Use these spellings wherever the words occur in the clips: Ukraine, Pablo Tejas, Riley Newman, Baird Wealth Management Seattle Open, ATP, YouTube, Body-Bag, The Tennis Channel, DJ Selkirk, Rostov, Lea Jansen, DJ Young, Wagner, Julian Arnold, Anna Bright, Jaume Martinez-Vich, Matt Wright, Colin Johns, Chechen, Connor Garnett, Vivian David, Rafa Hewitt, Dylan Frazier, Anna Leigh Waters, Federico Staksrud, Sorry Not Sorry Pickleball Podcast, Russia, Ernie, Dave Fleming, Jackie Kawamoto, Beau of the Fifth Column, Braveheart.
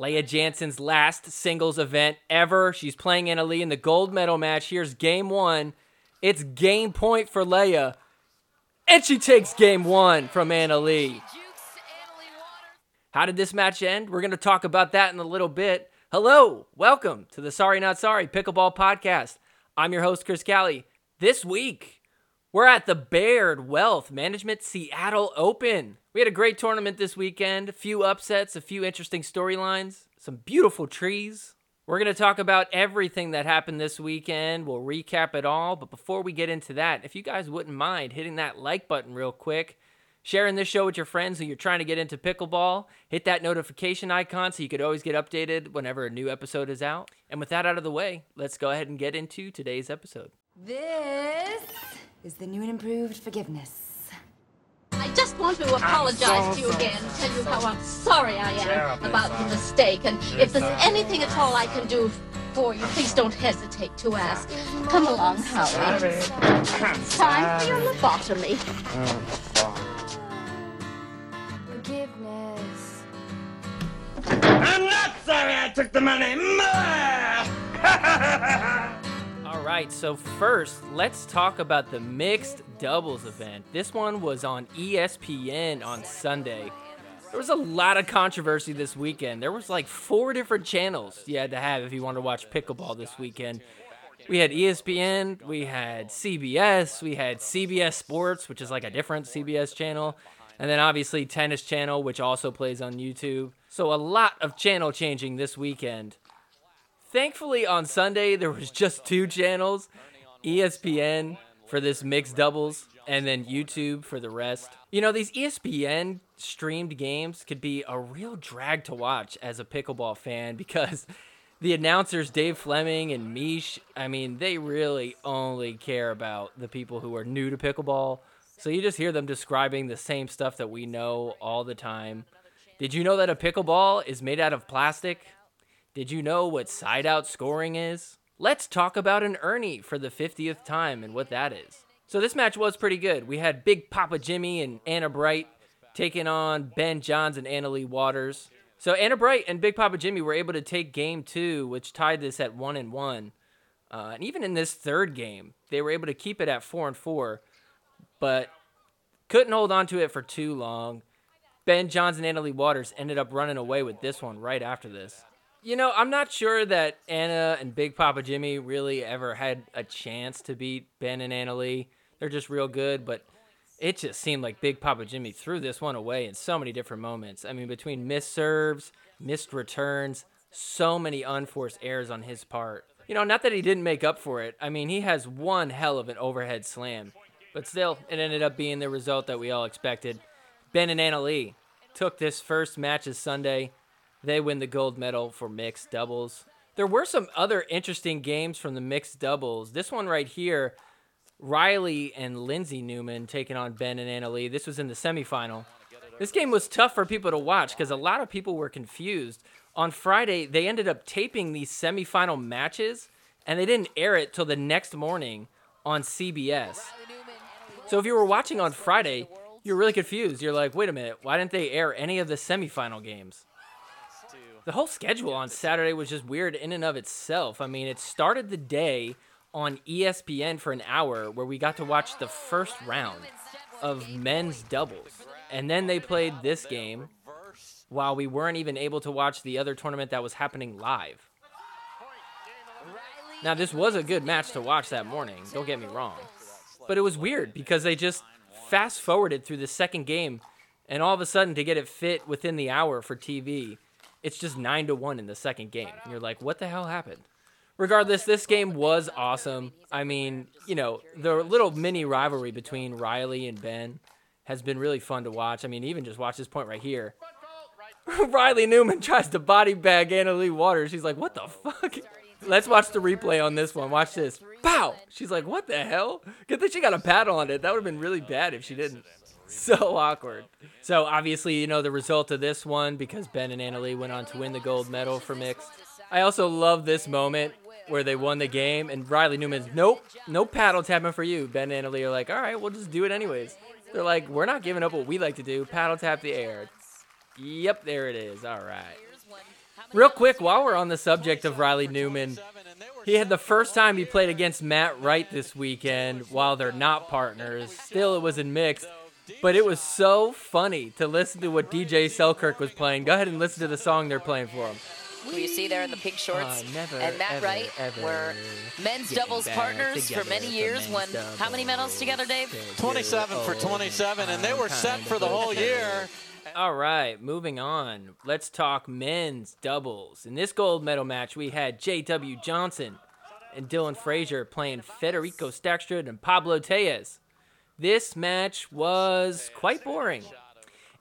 Lea Jansen's last singles event ever. She's playing Anna Leigh in the gold medal match. Here's game one. It's game point for Lea. And she takes game one from Anna Leigh. How did this match end? We're going to talk about that in a little bit. Hello, welcome to the Sorry Not Sorry Pickleball Podcast. I'm your host, Chris Cali. This week, we're at the Baird Wealth Management Seattle Open. We had a great tournament this weekend, a few upsets, a few interesting storylines, some beautiful trees. We're going to talk about everything that happened this weekend. We'll recap it all. But before we get into that, if you guys wouldn't mind hitting that like button real quick, sharing this show with your friends who you're trying to get into pickleball. Hit that notification icon so you could always get updated whenever a new episode is out. And with that out of the way, let's go ahead and get into today's episode. This is the new and improved forgiveness. I just want to apologize to you again, tell you how I'm sorry I am about the mistake. And if there's anything at all I can do for you, please don't hesitate to ask. Come along, Howard. It's time for your lobotomy. Forgiveness. I'm not sorry I took the money. All right, so first, let's talk about the mixed doubles event. This one was on ESPN on Sunday. There was a lot of controversy this weekend. There was like 4 different channels you had to have if you wanted to watch pickleball this weekend. We had ESPN, we had CBS, CBS Sports, which is like a different CBS channel. And then obviously Tennis Channel, which also plays on YouTube. So a lot of channel changing this weekend. Thankfully on Sunday, there was just 2 channels. ESPN for this mixed doubles and then YouTube for the rest. You know, these ESPN streamed games could be a real drag to watch as a pickleball fan because the announcers, Dave Fleming and Mish, I mean, they really only care about the people who are new to pickleball. So you just hear them describing the same stuff that we know all the time. Did you know that a pickleball is made out of plastic? Did you know what side-out scoring is? Let's talk about an Ernie for the 50th time and what that is. So this match was pretty good. We had Big Papa Jimmy and Anna Bright taking on Ben Johns and Anna Leigh Waters. So Anna Bright and Big Papa Jimmy were able to take game 2, which tied this at 1-1. And even in this third game, they were able to keep it at 4-4. But couldn't hold on to it for too long. Ben Johns and Anna Leigh Waters ended up running away with this one right after this. You know, I'm not sure that Anna and Big Papa Jimmy really ever had a chance to beat Ben and Anna Leigh. They're just real good, but it just seemed like Big Papa Jimmy threw this one away in so many different moments. I mean, between missed serves, missed returns, so many unforced errors on his part. You know, not that he didn't make up for it. I mean, he has one hell of an overhead slam. But still, it ended up being the result that we all expected. Ben and Anna Leigh took this first match as Sunday. They win the gold medal for mixed doubles. There were some other interesting games from the mixed doubles. This one right here, Riley and Lindsay Newman taking on Ben and Anna Leigh. This was in the semifinal. This game was tough for people to watch because a lot of people were confused. On Friday, they ended up taping these semifinal matches, and they didn't air it till the next morning on CBS. So if you were watching on Friday, you're really confused. You're like, wait a minute, why didn't they air any of the semifinal games? The whole schedule on Saturday was just weird in and of itself. I mean, it started the day on ESPN for an hour where we got to watch the first round of men's doubles. And then they played this game while we weren't even able to watch the other tournament that was happening live. Now, this was a good match to watch that morning. Don't get me wrong. But it was weird because they just fast-forwarded through the second game, and all of a sudden to get it fit within the hour for TV, it's just 9-1 in the second game. And you're like, what the hell happened? Regardless, this game was awesome. I mean, you know, the little mini rivalry between Riley and Ben has been really fun to watch. I mean, even just watch this point right here. Riley Newman tries to body bag Anna Leigh Waters. She's like, what the fuck? Let's watch the replay on this one. Watch this. Pow! She's like, what the hell? Good thing she got a paddle on it. That would have been really bad if she didn't. So awkward. So obviously, you know, the result of this one, because Ben and Anna Leigh went on to win the gold medal for mixed. I also love this moment where they won the game and Riley Newman's, nope, no paddle tapping for you. Ben and Anna Leigh are like, all right, we'll just do it anyways. They're like, we're not giving up what we like to do. Paddle tap the air. Yep, there it is. All right. Real quick, while we're on the subject of Riley Newman, he had the first time he played against Matt Wright this weekend. While they're not partners, still it was in mixed, but it was so funny to listen to what DJ Selkirk was playing. Go ahead and listen to the song they're playing for him. Who you see there in the pink shorts and Matt Wright were men's doubles partners for many years. Won how many medals together, Dave? 27 for 27, and they were set for the whole year. All right, moving on. Let's talk men's doubles. In this gold medal match, we had J.W. Johnson and Dylan Frazier playing Federico Staksrud and Pablo Tejas. This match was quite boring.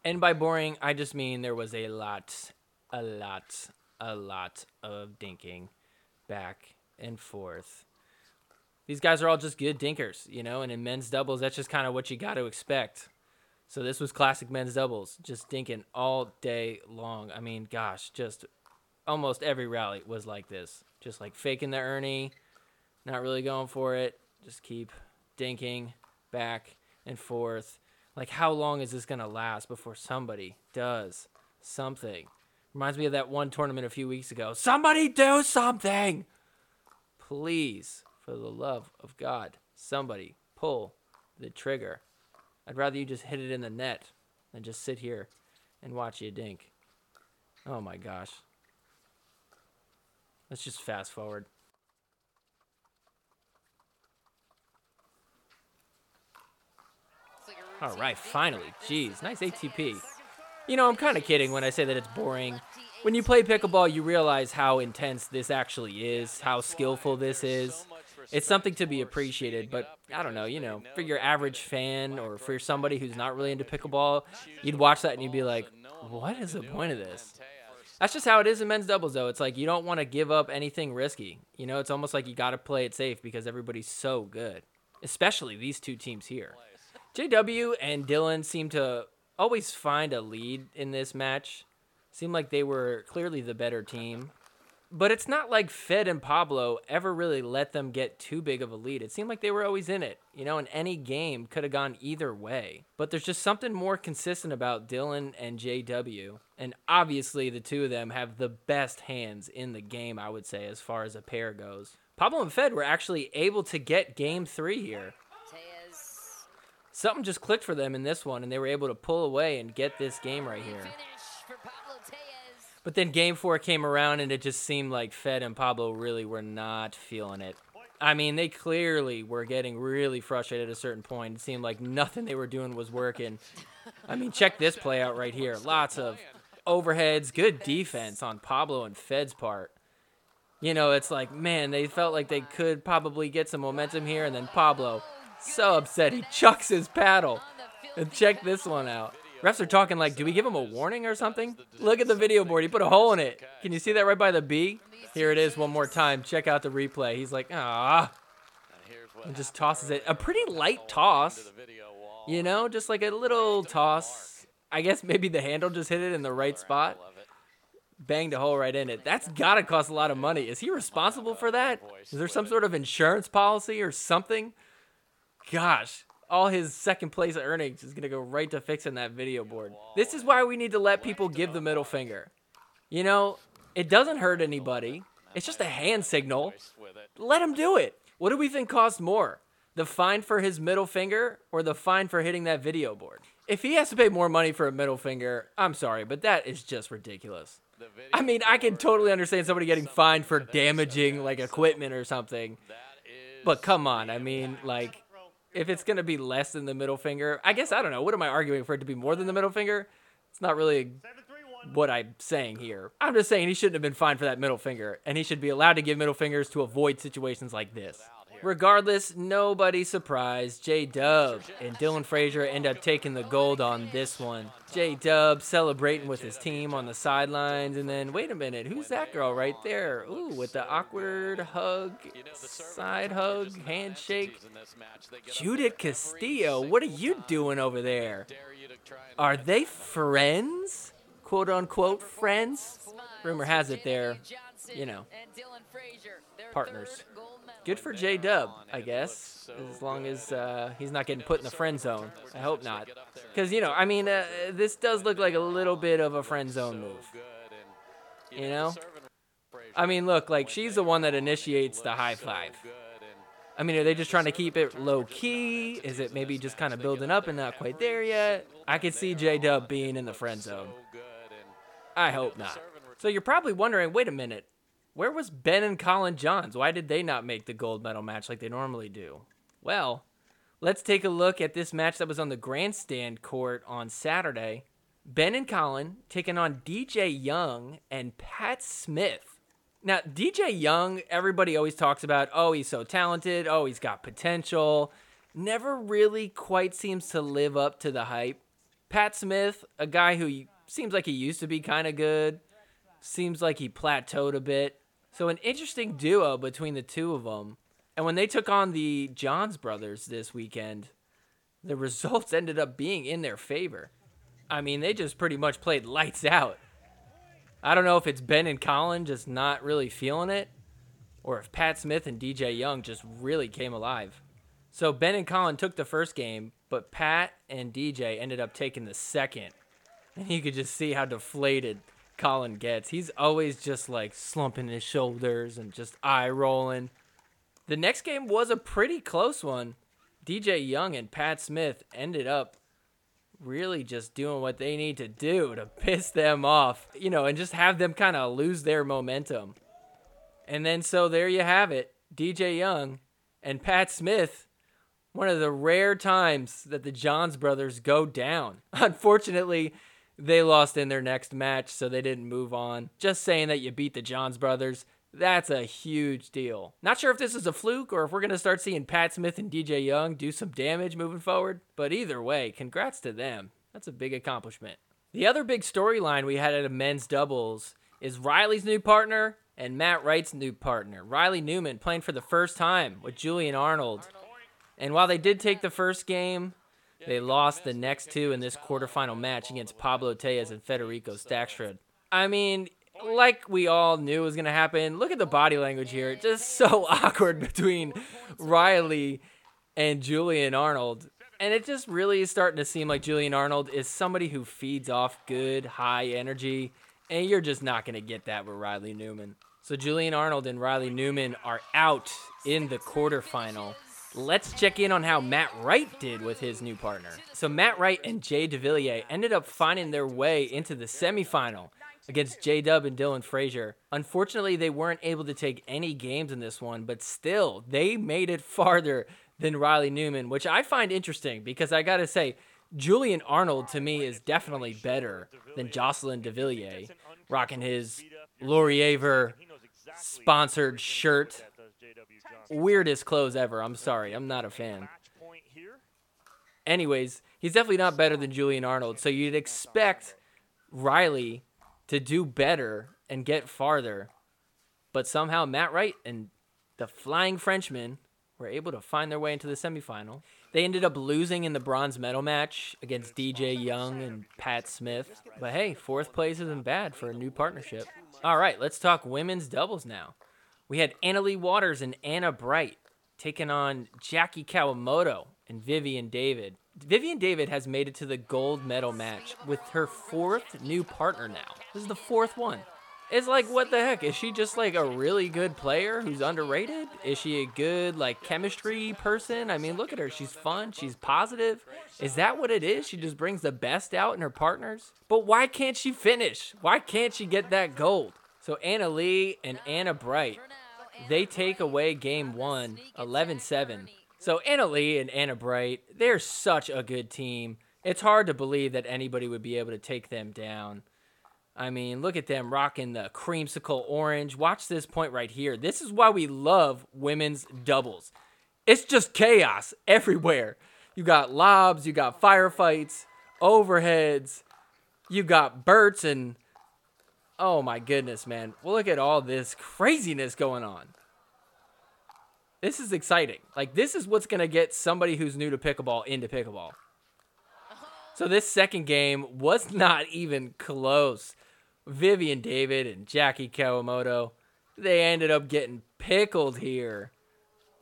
And by boring, I just mean there was a lot of dinking back and forth. These guys are all just good dinkers, you know, and in men's doubles, that's just kind of what you got to expect. So this was classic men's doubles, just dinking all day long. I mean, gosh, just almost every rally was like this. Just like faking the Ernie, not really going for it. Just keep dinking back and forth. Like, how long is this going to last before somebody does something? Reminds me of that one tournament a few weeks ago. Somebody do something! Please, for the love of God, somebody pull the trigger. I'd rather you just hit it in the net than just sit here and watch you dink. Oh my gosh. Let's just fast forward. All right, finally. Jeez, nice ATP. You know, I'm kind of kidding when I say that it's boring. When you play pickleball, you realize how intense this actually is, how skillful this is. It's something to be appreciated, but I don't know, you know, for your average fan or for somebody who's not really into pickleball, you'd watch that and you'd be like, what is the point of this? That's just how it is in men's doubles, though. It's like you don't want to give up anything risky. You know, it's almost like you got to play it safe because everybody's so good, especially these two teams here. JW and Dylan seem to always find a lead in this match. Seemed like they were clearly the better team. But it's not like Fed and Pablo ever really let them get too big of a lead. It seemed like they were always in it, you know, and any game could have gone either way. But there's just something more consistent about Dylan and JW. And obviously the two of them have the best hands in the game, I would say, as far as a pair goes. Pablo and Fed were actually able to get game three here. Something just clicked for them in this one, and they were able to pull away and get this game right here. But then game four came around, and it just seemed like Fed and Pablo really were not feeling it. I mean, they clearly were getting really frustrated at a certain point. It seemed like nothing they were doing was working. I mean, check this play out right here. Lots of overheads, good defense on Pablo and Fed's part. You know, it's like, man, they felt like they could probably get some momentum here, and then Pablo, so upset, he chucks his paddle. And check this one out. Refs are talking like, do we give him a warning or something? Look at the video board. He put a hole in it. Can you see that right by the B? Here it is one more time. Check out the replay. He's like, ah. And just tosses it. A pretty light toss. You know, just like a little toss. I guess maybe the handle just hit it in the right spot. Banged a hole right in it. That's got to cost a lot of money. Is he responsible for that? Is there some sort of insurance policy or something? Gosh. All his second place earnings is going to go right to fixing that video board. This is why we need to let people give the middle finger. You know, it doesn't hurt anybody. It's just a hand signal. Let him do it. What do we think costs more? The fine for his middle finger or the fine for hitting that video board? If he has to pay more money for a middle finger, I'm sorry, but that is just ridiculous. I mean, I can totally understand somebody getting fined for damaging, like, equipment or something. But come on, I mean, like, if it's going to be less than the middle finger, I guess, I don't know. What am I arguing for it to be more than the middle finger? It's not really what I'm saying here. I'm just saying he shouldn't have been fined for that middle finger, and he should be allowed to give middle fingers to avoid situations like this. Regardless, nobody surprised. J-Dub and Dylan Frazier end up taking the gold on this one. J-Dub celebrating with his team on the sidelines, and then, wait a minute, who's that girl right there? Ooh, with the awkward hug, side hug, handshake. Judith Castillo, what are you doing over there? Are they friends? Quote-unquote friends? Rumor has it they're, you know, partners. Good for J-Dub, I guess, as long as he's not getting put in the friend zone. I hope not. Because, you know, I mean, this does look like a little bit of a friend zone move. you know? I mean, look, like, she's the one that initiates the high five. I mean, are they just trying to keep it low-key? Is it maybe just kind of building up and not quite there yet? I could see J-Dub being in the friend zone. I hope not. So you're probably wondering, wait a minute, where was Ben and Colin Johns? Why did they not make the gold medal match like they normally do? Well, let's take a look at this match that was on the grandstand court on Saturday. Ben and Colin taking on DJ Young and Pat Smith. Now, DJ Young, everybody always talks about, oh, he's so talented, oh, he's got potential. Never really quite seems to live up to the hype. Pat Smith, a guy who seems like he used to be kind of good, seems like he plateaued a bit. So an interesting duo between the two of them. And when they took on the Johns brothers this weekend, the results ended up being in their favor. I mean, they just pretty much played lights out. I don't know if it's Ben and Colin just not really feeling it, or if Pat Smith and DJ Young just really came alive. So Ben and Colin took the first game, but Pat and DJ ended up taking the second. And you could just see how deflated Colin gets. He's always just like slumping his shoulders and just eye rolling. The next game was a pretty close one. DJ Young and Pat Smith ended up really just doing what they need to do to piss them off, you know, and just have them kind of lose their momentum. And then so there you have it. DJ Young and Pat Smith, one of the rare times that the Johns brothers go down. Unfortunately, they lost in their next match, so they didn't move on. Just saying that you beat the Johns brothers, that's a huge deal. Not sure if this is a fluke or if we're going to start seeing Pat Smith and DJ Young do some damage moving forward, but either way, congrats to them. That's a big accomplishment. The other big storyline we had at a men's doubles is Riley's new partner and Matt Wright's new partner, Riley Newman, playing for the first time with Julian Arnold. And while they did take the first game, they lost the next two in this quarterfinal match against Pablo Tejas and Federico Staksrud. I mean, like we all knew was going to happen. Look at the body language here. Just so awkward between Riley and Julian Arnold. And it just really is starting to seem like Julian Arnold is somebody who feeds off good, high energy. And you're just not going to get that with Riley Newman. So Julian Arnold and Riley Newman are out in the quarterfinal. Let's check in on how Matt Wright did with his new partner. So Matt Wright and Jay DeVilliers ended up finding their way into the semifinal against J-Dub and Dylan Frazier. Unfortunately, they weren't able to take any games in this one, but still, they made it farther than Riley Newman, which I find interesting because I gotta say, Julian Arnold to me is definitely better than Jocelyn DeVilliers, rocking his Laurier sponsored shirt. Weirdest clothes ever. I'm sorry. I'm not a fan. Anyways, he's definitely not better than Julian Arnold, so you'd expect Riley to do better and get farther. But somehow Matt Wright and the Flying Frenchman were able to find their way into the semifinal. They ended up losing in the bronze medal match against DJ Young and Pat Smith. But hey, fourth place isn't bad for a new partnership. All right, let's talk women's doubles now. We had Anna Leigh Waters and Anna Bright taking on Jackie Kawamoto and Vivian David. Vivian David has made it to the gold medal match with her fourth new partner now. This is the fourth one. It's like, what the heck? Is she just like a really good player who's underrated? Is she a good like chemistry person? I mean, look at her. She's fun. She's positive. Is that what it is? She just brings the best out in her partners? But why can't she finish? Why can't she get that gold? So Anna Leigh and Anna Bright, they take away game one, 11-7. So Anna Leigh and Anna Bright, they're such a good team. It's hard to believe that anybody would be able to take them down. I mean, look at them rocking the creamsicle orange. Watch this point right here. This is why we love women's doubles. It's just chaos everywhere. You got lobs, you got firefights, overheads, you got Burts and... oh my goodness, man. Well, look at all this craziness going on. This is exciting. Like, this is what's going to get somebody who's new to pickleball into pickleball. So this second game was not even close. Vivian David and Jackie Kawamoto, they ended up getting pickled here.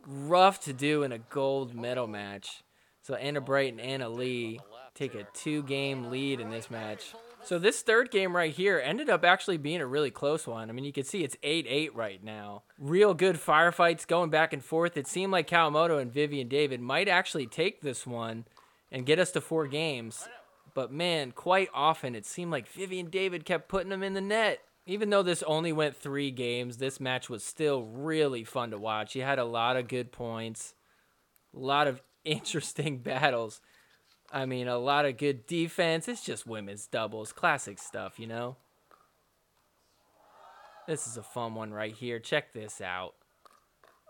Rough to do in a gold medal match. So Anna Bright and Anna Leigh take a two-game lead in this match. So this third game right here ended up actually being a really close one. I mean, you can see it's 8-8 right now. Real good firefights going back and forth. It seemed like Kawamoto and Vivian David might actually take this one and get us to four games. But, man, quite often it seemed like Vivian David kept putting them in the net. Even though this only went three games, this match was still really fun to watch. You had a lot of good points, a lot of interesting battles. I mean, a lot of good defense. It's just women's doubles, classic stuff, you know? This is a fun one right here. Check this out.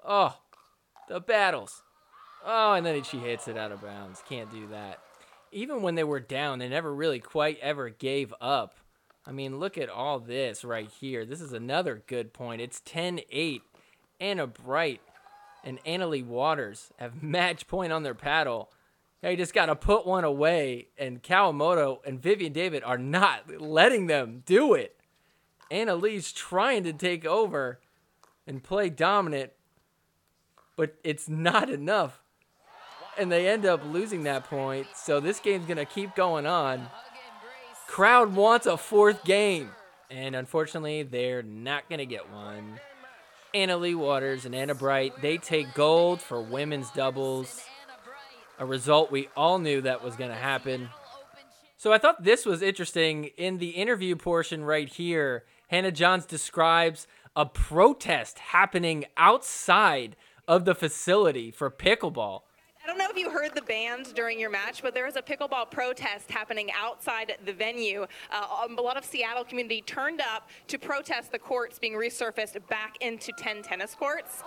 Oh, the battles. Oh, and then she hits it out of bounds. Can't do that. Even when they were down, they never really quite ever gave up. I mean, look at all this right here. This is another good point. It's 10-8. Anna Bright and Anna Leigh Waters have match point on their paddle. Now you just got to put one away, and Kawamoto and Vivian David are not letting them do it. Anna Lee's trying to take over and play dominant, but it's not enough. And they end up losing that point, so this game's going to keep going on. Crowd wants a fourth game, and unfortunately, they're not going to get one. Anna Leigh Waters and Anna Bright, they take gold for women's doubles. A result we all knew that was going to happen. So I thought this was interesting. In the interview portion right here, Hannah Johns describes a protest happening outside of the facility for pickleball. I don't know if you heard the band during your match, but there was a pickleball protest happening outside the venue. A lot of Seattle community turned up to protest the courts being resurfaced back into 10 tennis courts.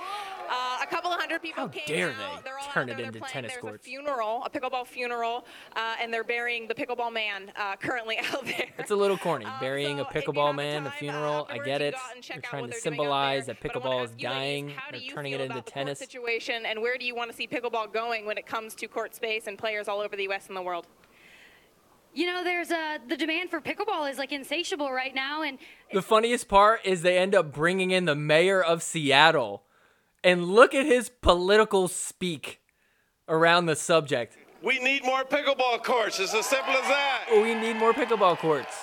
A couple of hundred people came out. How dare they turn it into tennis courts? There's a funeral, a pickleball funeral, and they're burying the pickleball man currently out there. It's a little corny, burying a pickleball man, a funeral. I get it. They're trying to symbolize that pickleball is dying. They're turning it into tennis. Situation, and where do you want to see pickleball going when it comes to court space and players all over the U.S. and the world? You know, there's the demand for pickleball is like insatiable right now. And the funniest part is they end up bringing in the mayor of Seattle, and look at his political speak around the subject. We need more pickleball courts. It's as simple as that. We need more pickleball courts.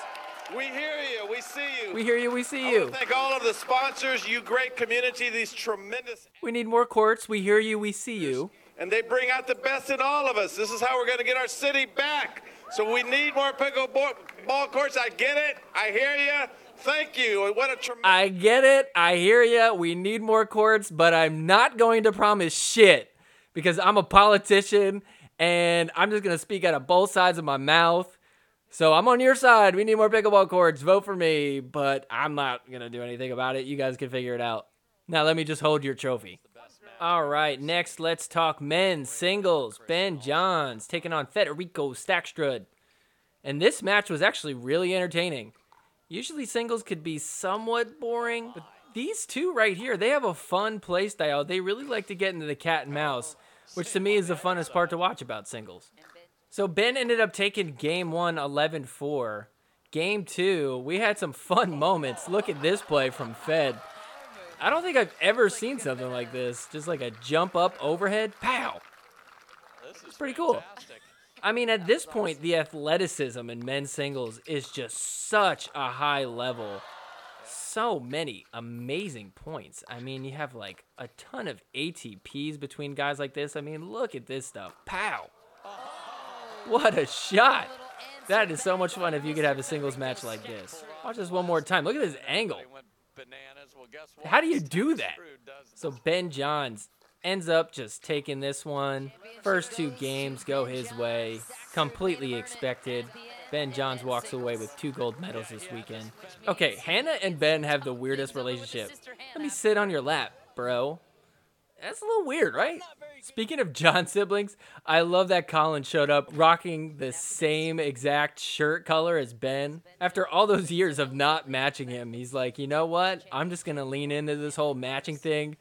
We hear you. We see you. We hear you. We see you. I want to thank all of the sponsors, you great community, these tremendous... We need more courts. We hear you. We see you. And they bring out the best in all of us. This is how we're going to get our city back. So we need more pickleball courts. I get it. I hear you. Thank you. What a tremendous... I get it. I hear you. We need more courts, but I'm not going to promise shit because I'm a politician and I'm just going to speak out of both sides of my mouth. So I'm on your side. We need more pickleball courts. Vote for me, but I'm not going to do anything about it. You guys can figure it out. Now let me just hold your trophy. All right, next, let's talk men's singles. Ben Johns taking on Federico Staksrud. And this match was actually really entertaining. Usually singles could be somewhat boring, but these two right here, they have a fun play style. They really like to get into the cat and mouse, which to me is the funnest part to watch about singles. So Ben ended up taking game one, 11-4. Game two, we had some fun moments. Look at this play from Fed. I don't think I've ever seen something like this. Just like a jump up overhead. Pow. It's pretty cool. I mean, at this point, the athleticism in men's singles is just such a high level. So many amazing points. I mean, you have like a ton of ATPs between guys like this. I mean, look at this stuff. Pow. What a shot. That is so much fun if you could have a singles match like this. Watch this one more time. Look at this angle. How do you do that? So Ben Johns ends up just taking this one. First two games go his way. Completely expected. Ben Johns walks away with 2 gold medals this weekend. Okay, Hannah and Ben have the weirdest relationship. Let me sit on your lap, bro. That's a little weird, right? Speaking of John siblings, I love that Colin showed up rocking the same exact shirt color as Ben. After all those years of not matching him, he's like, you know what? I'm just going to lean into this whole matching thing.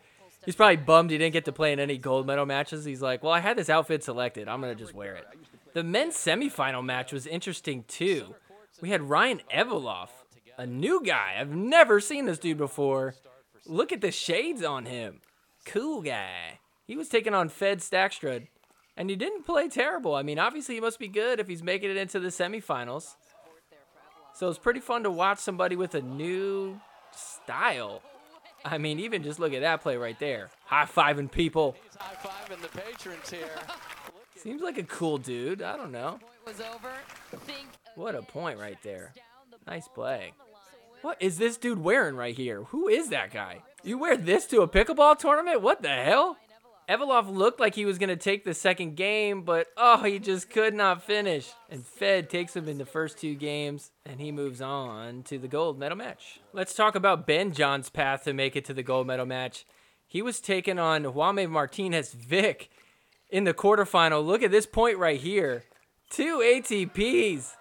He's probably bummed he didn't get to play in any gold medal matches. He's like, well, I had this outfit selected. I'm going to just wear it. The men's semifinal match was interesting, too. We had Ryan Eveloff, a new guy. I've never seen this dude before. Look at the shades on him. Cool guy. He was taking on Fed Staksrud, and he didn't play terrible. I mean, obviously he must be good if he's making it into the semifinals. So it's pretty fun to watch somebody with a new style. I mean, even just look at that play right there. High-fiving people. He's high-fiving the patrons here. Seems like a cool dude. I don't know. What a point right there. Nice play. What is this dude wearing right here? Who is that guy? You wear this to a pickleball tournament? What the hell? Eveloff looked like he was going to take the second game, but oh, he just could not finish. And Fed takes him in the first two games, and he moves on to the gold medal match. Let's talk about Ben Johns' path to make it to the gold medal match. He was taking on Jaume Martinez-Vich in the quarterfinal. Look at this point right here. Two ATPs.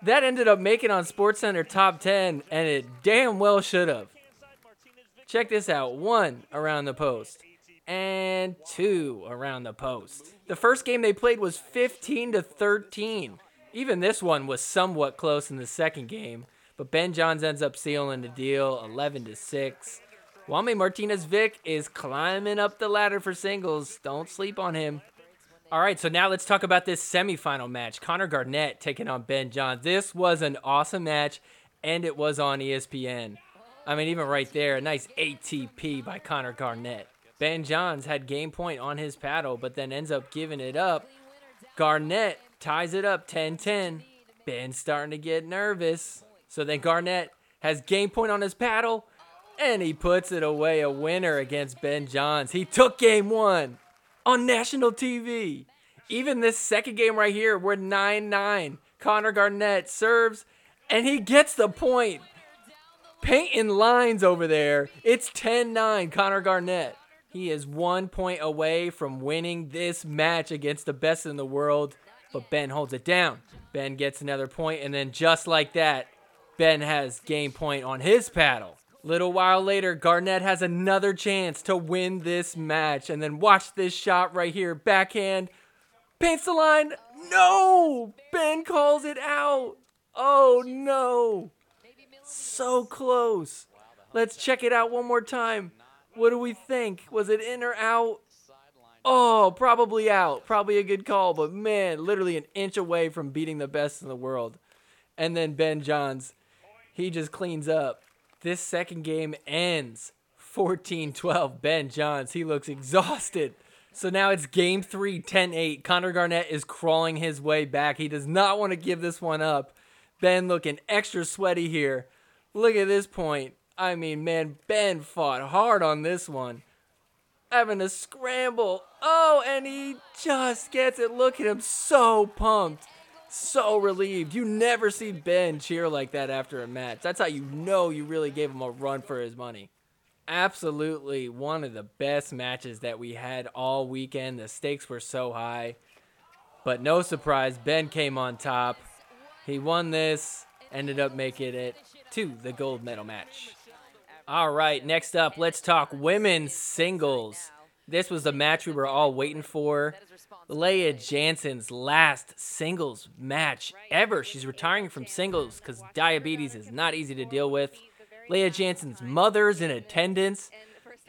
That ended up making on SportsCenter Top 10, and it damn well should have. Check this out. 1 around the post. And 2 around the post. The first game they played was 15-13. Even this one was somewhat close in the second game, but Ben Johns ends up sealing the deal, 11-6. Jaume Martinez-Vich is climbing up the ladder for singles. Don't sleep on him. All right, so now let's talk about this semifinal match. Connor Garnett taking on Ben Johns. This was an awesome match, and it was on ESPN. I mean, even right there, a nice ATP by Connor Garnett. Ben Johns had game point on his paddle, but then ends up giving it up. Garnett ties it up 10-10. Ben's starting to get nervous. So then Garnett has game point on his paddle, and he puts it away, a winner against Ben Johns. He took game one on national TV. Even this second game right here, we're 9-9. Connor Garnett serves, and he gets the point. Painting lines over there. It's 10-9, Connor Garnett. He is 1 point away from winning this match against the best in the world, but Ben holds it down. Ben gets another point, and then just like that, Ben has game point on his paddle. Little while later, Garnett has another chance to win this match, and then watch this shot right here. Backhand, paints the line. No! Ben calls it out. Oh, no. So close. Let's check it out one more time. What do we think? Was it in or out? Oh, probably out. Probably a good call, but man, literally an inch away from beating the best in the world. And then Ben Johns, he just cleans up. This second game ends 14-12. Ben Johns, he looks exhausted. So now it's game 3, 10-8. Connor Garnett is crawling his way back. He does not want to give this one up. Ben looking extra sweaty here. Look at this point. I mean, man, Ben fought hard on this one. Having a scramble. Oh, and he just gets it. Look at him, so pumped, so relieved. You never see Ben cheer like that after a match. That's how you know you really gave him a run for his money. Absolutely one of the best matches that we had all weekend. The stakes were so high. But no surprise, Ben came on top. He won this, ended up making it to the gold medal match. All right, next up, let's talk women's singles. This was the match we were all waiting for. Lea Jansen's last singles match ever. She's retiring from singles because diabetes is not easy to deal with. Lea Jansen's mother's in attendance.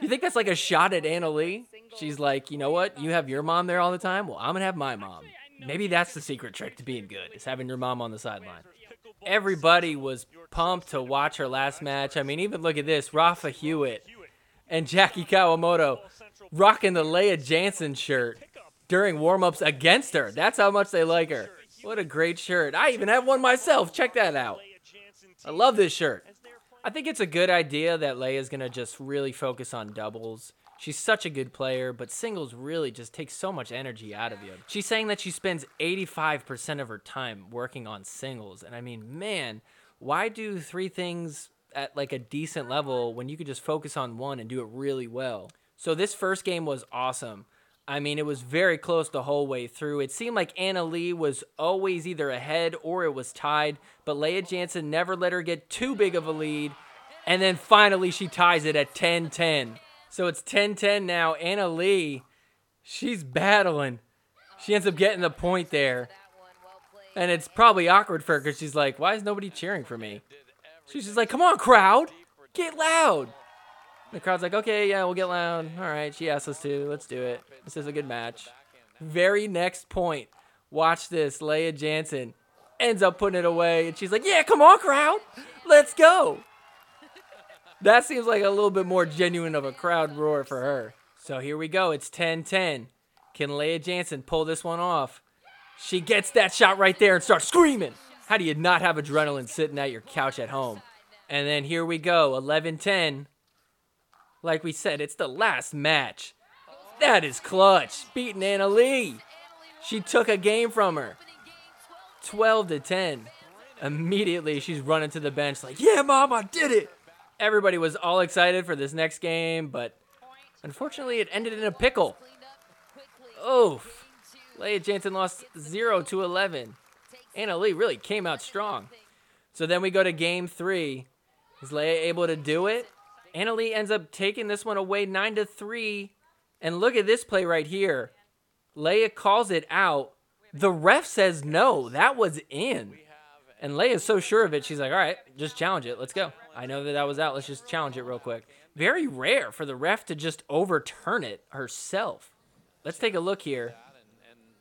You think that's like a shot at Anna Leigh? She's like, you know what? You have your mom there all the time? Well, I'm going to have my mom. Maybe that's the secret trick to being good, is having your mom on the sideline. Everybody was pumped to watch her last match. I mean, even look at this. Rafa Hewitt and Jackie Kawamoto rocking the Lea Jansen shirt during warm-ups against her. That's how much they like her. What a great shirt. I even have one myself. Check that out. I love this shirt. I think it's a good idea that Lea's going to just really focus on doubles. She's such a good player, but singles really just takes so much energy out of you. She's saying that she spends 85% of her time working on singles. And I mean, man, why do three things at like a decent level when you could just focus on one and do it really well? So this first game was awesome. I mean, it was very close the whole way through. It seemed like Anna Leigh was always either ahead or it was tied, but Lea Jansen never let her get too big of a lead. And then finally she ties it at 10-10. So it's 10-10 now. Anna Leigh, she's battling. She ends up getting the point there. And it's probably awkward for her because she's like, why is nobody cheering for me? She's just like, come on, crowd. Get loud. And the crowd's like, okay, yeah, we'll get loud. All right, she asked us to. Let's do it. This is a good match. Very next point. Watch this. Lea Jansen. ends up putting it away, and she's like, yeah, come on, crowd. Let's go. That seems like a little bit more genuine of a crowd roar for her. So here we go. It's 10-10. Can Lea Jansen pull this one off? She gets that shot right there and starts screaming. How do you not have adrenaline sitting at your couch at home? And then here we go, 11-10. Like we said, it's the last match. That is clutch, beating Anna Leigh. She took a game from her. 12-10. Immediately, she's running to the bench like, yeah, Mom, I did it. Everybody was all excited for this next game, but unfortunately, it ended in a pickle. Oof. Lea Jansen lost 0-11. Anna Leigh really came out strong. So then we go to game three. Is Lea able to do it? Anna Leigh ends up taking this one away 9-3. And look at this play right here. Lea calls it out. The ref says no, that was in. And Lea is so sure of it, she's like, all right, just challenge it. Let's go. I know that was out. Let's just challenge it real quick. Very rare for the ref to just overturn it herself. Let's take a look here.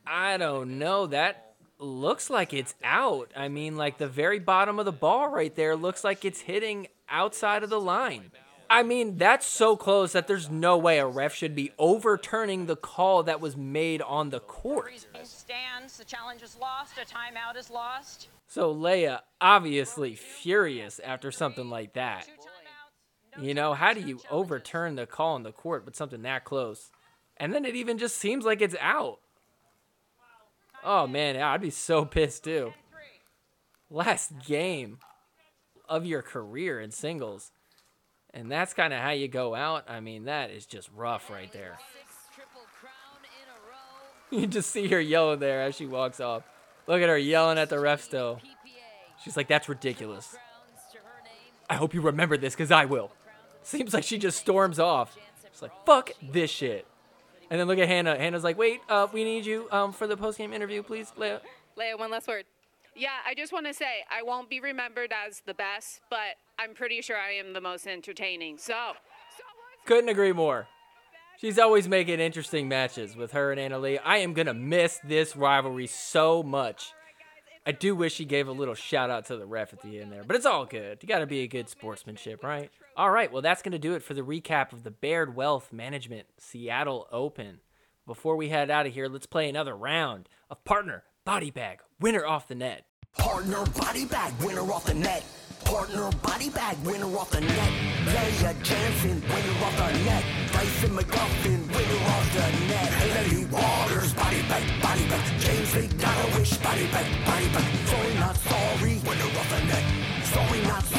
I don't know. That looks like it's out. I mean, like the very bottom of the ball right there looks like it's hitting outside of the line. I mean, that's so close that there's no way a ref should be overturning the call that was made on the court. He stands, the challenge is lost, a timeout is lost. So Lea obviously furious after something like that. You know, how do you overturn the call on the court with something that close? And then it even just seems like it's out. Oh, man, I'd be so pissed, too. Last game of your career in singles. And that's kind of how you go out. I mean, that is just rough right there. You just see her yelling there as she walks off. Look at her yelling at the ref still. She's like, that's ridiculous. I hope you remember this, because I will. Seems like she just storms off. She's like, fuck this shit. And then look at Hannah. Hannah's like, wait, we need you for the post-game interview, please, Lea. Lea, one last word. Yeah, I just want to say I won't be remembered as the best, but I'm pretty sure I am the most entertaining. So, couldn't agree more. She's always making interesting matches with her and Anna Leigh. I am going to miss this rivalry so much. I do wish she gave a little shout-out to the ref at the end there, but it's all good. You got to be a good sportsmanship, right? All right, well, that's going to do it for the recap of the Baird Wealth Management Seattle Open. Before we head out of here, let's play another round of Partner Body Bag, Winner Off the Net. Partner Body Bag, Winner Off the Net. Partner Body Bag, Winner Off the Net. Lea Jansen, Winner Off the Net. Tyson McGuffin, Winner Off the Net. Anna Leigh Waters, Body Bag, Body Bag. James McDonald's, Body Bag, Body Bag. Sorry Not Sorry, Winner Off the Net. Sorry Not Sorry.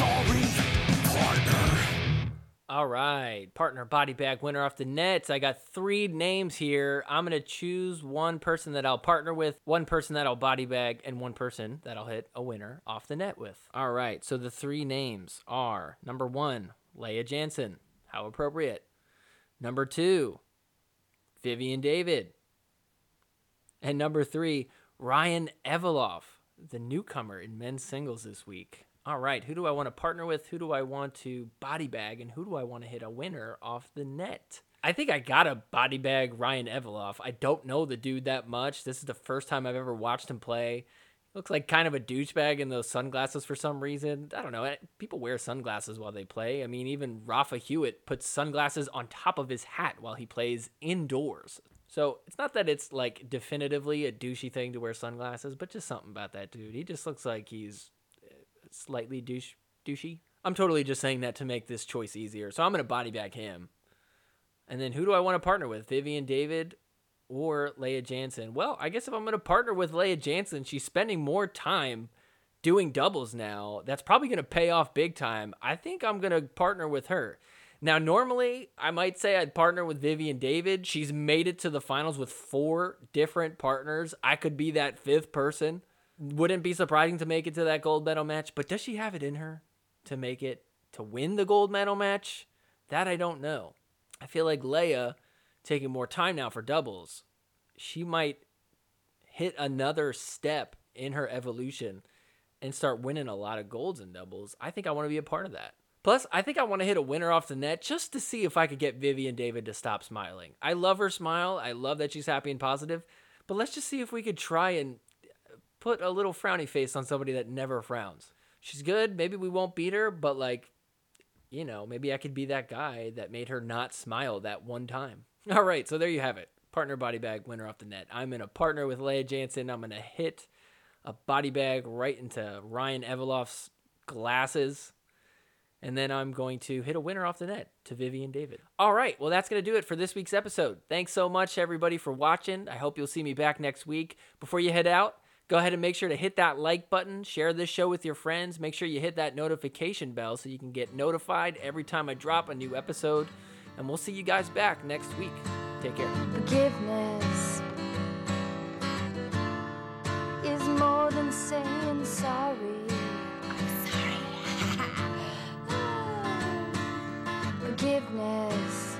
All right, Partner Body Bag, Winner Off the Nets. I got three names here. I'm going to choose one person that I'll partner with, one person that I'll body bag, and one person that I'll hit a winner off the net with. All right, so the three names are, number one, Lea Jansen. How appropriate. Number two, Vivian David. And number three, Ryan Eveloff, the newcomer in men's singles this week. All right, who do I want to partner with? Who do I want to body bag? And who do I want to hit a winner off the net? I think I got to body bag Ryan Eveloff. I don't know the dude that much. This is the first time I've ever watched him play. Looks like kind of a douchebag in those sunglasses for some reason. I don't know. People wear sunglasses while they play. I mean, even Rafa Hewitt puts sunglasses on top of his hat while he plays indoors. So it's not that it's like definitively a douchey thing to wear sunglasses, but just something about that dude. He just looks like he's slightly douchey. I'm totally just saying that to make this choice easier. So I'm going to body bag him. And then who do I want to partner with? Vivian David or Lea Jansen? Well, I guess if I'm going to partner with Lea Jansen, she's spending more time doing doubles now. That's probably going to pay off big time. I think I'm going to partner with her. Now, normally, I might say I'd partner with Vivian David. She's made it to the finals with four different partners. I could be that fifth person. Wouldn't be surprising to make it to that gold medal match, but does she have it in her to make it to win the gold medal match? That I don't know. I feel like Lea, taking more time now for doubles, she might hit another step in her evolution and start winning a lot of golds in doubles. I think I want to be a part of that. Plus, I think I want to hit a winner off the net just to see if I could get Vivian David to stop smiling. I love her smile. I love that she's happy and positive, but let's just see if we could try and put a little frowny face on somebody that never frowns. She's good. Maybe we won't beat her, but like, you know, maybe I could be that guy that made her not smile that one time. All right, so there you have it. Partner body bag winner off the net. I'm going to partner with Lea Jansen. I'm going to hit a body bag right into Ryan Eveloff's glasses. And then I'm going to hit a winner off the net to Vivian David. All right, well, that's going to do it for this week's episode. Thanks so much, everybody, for watching. I hope you'll see me back next week. Before you head out, go ahead and make sure to hit that like button. Share this show with your friends. Make sure you hit that notification bell so you can get notified every time I drop a new episode. And we'll see you guys back next week. Take care. Forgiveness is more than saying sorry. I'm sorry. Forgiveness